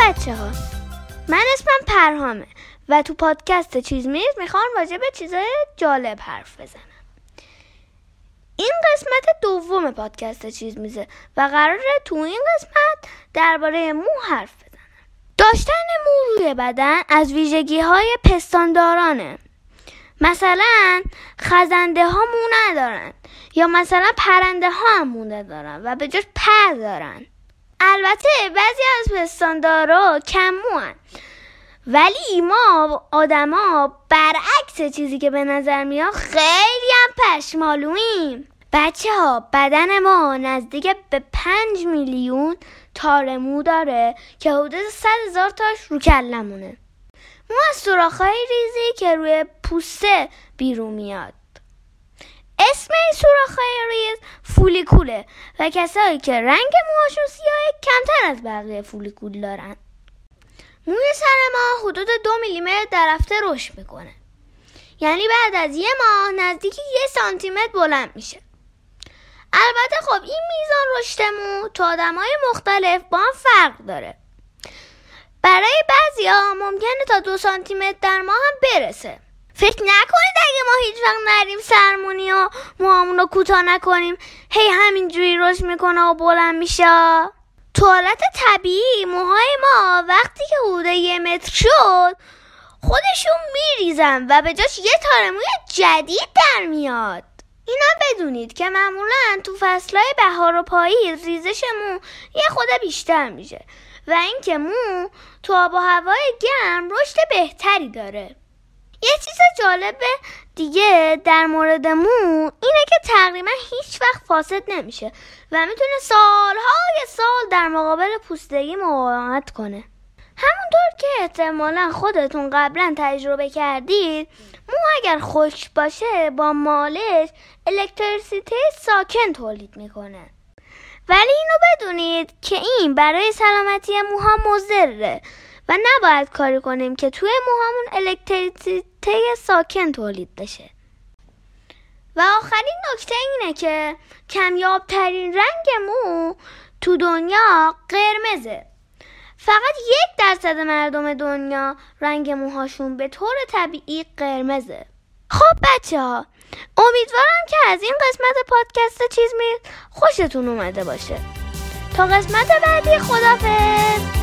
بچه ها، من اسمم پرهامه و تو پادکست چیز میز میخوام راجع به چیزای جالب حرف بزنم. این قسمت دوم پادکست چیز میزه و قراره تو این قسمت درباره مو حرف بزنم. داشتن مو روی بدن از ویژگی های پستاندارانه. مثلا خزنده ها مو ندارن یا مثلا پرنده ها مو ندارن و به جاش پر دارن. البته بعضی از پستاندارا کم مو هن، ولی ما آدما برعکس چیزی که به نظر میاد خیلی هم پشمالوییم. بچه ها، بدن ما نزدیک به 5 میلیون تار مو داره که حدود 100,000 تاش رو کلمونه. مو از سوراخ‌های ریزی که روی پوسته بیرون میاد. اسم این سوراخ‌های ریز فولیکوله و کسایی که رنگ موهاشون سیاهه کمتر از بقیه فولیکول دارن. موی سر ما حدود 2 میلیمتر در هفته رشد میکنه، یعنی بعد از یه ماه نزدیک 1 سانتیمتر بلند میشه. البته خب این میزان رشد مو تو آدمای مختلف با هم فرق داره. برای بعضیا ممکنه تا 2 سانتیمتر در ماه هم برسه. فکر نکنید اگه ما هیچ وقت نریم سرمونی و موامونو کوتاه نکنیم هی همینجوری رشد میکنه و بلند میشه. تو حالت طبیعی موهای ما وقتی که حدود 1 متر شد خودشون میریزن و به جاش یه تار موی جدید در میاد. اینا بدونید که معمولا تو فصلهای بهار و پاییز ریزش مو یه خورده بیشتر میشه و اینکه مو تو آب و هوای گرم رشد بهتری داره. یه چیز جالب دیگه در مورد مو اینه که تقریبا هیچ وقت فاسد نمیشه و میتونه سالهای سال در مقابل پوستگی مقاومت کنه. همونطور که احتمالا خودتون قبلا تجربه کردید، مو اگر خشک باشه با مالش الکتریسیته ساکن تولید میکنه. ولی اینو بدونید که این برای سلامتی موها مضره و نباید کاری کنیم که توی موهامون الکتریسیته ساکن تولید بشه. و آخرین نکته اینه که کمیاب ترین رنگ مو تو دنیا قرمزه. فقط 1% مردم دنیا رنگ موهاشون به طور طبیعی قرمزه. خب بچه ها، امیدوارم که از این قسمت پادکست چیز میز خوشتون اومده باشه. تا قسمت بعدی، خدافظ.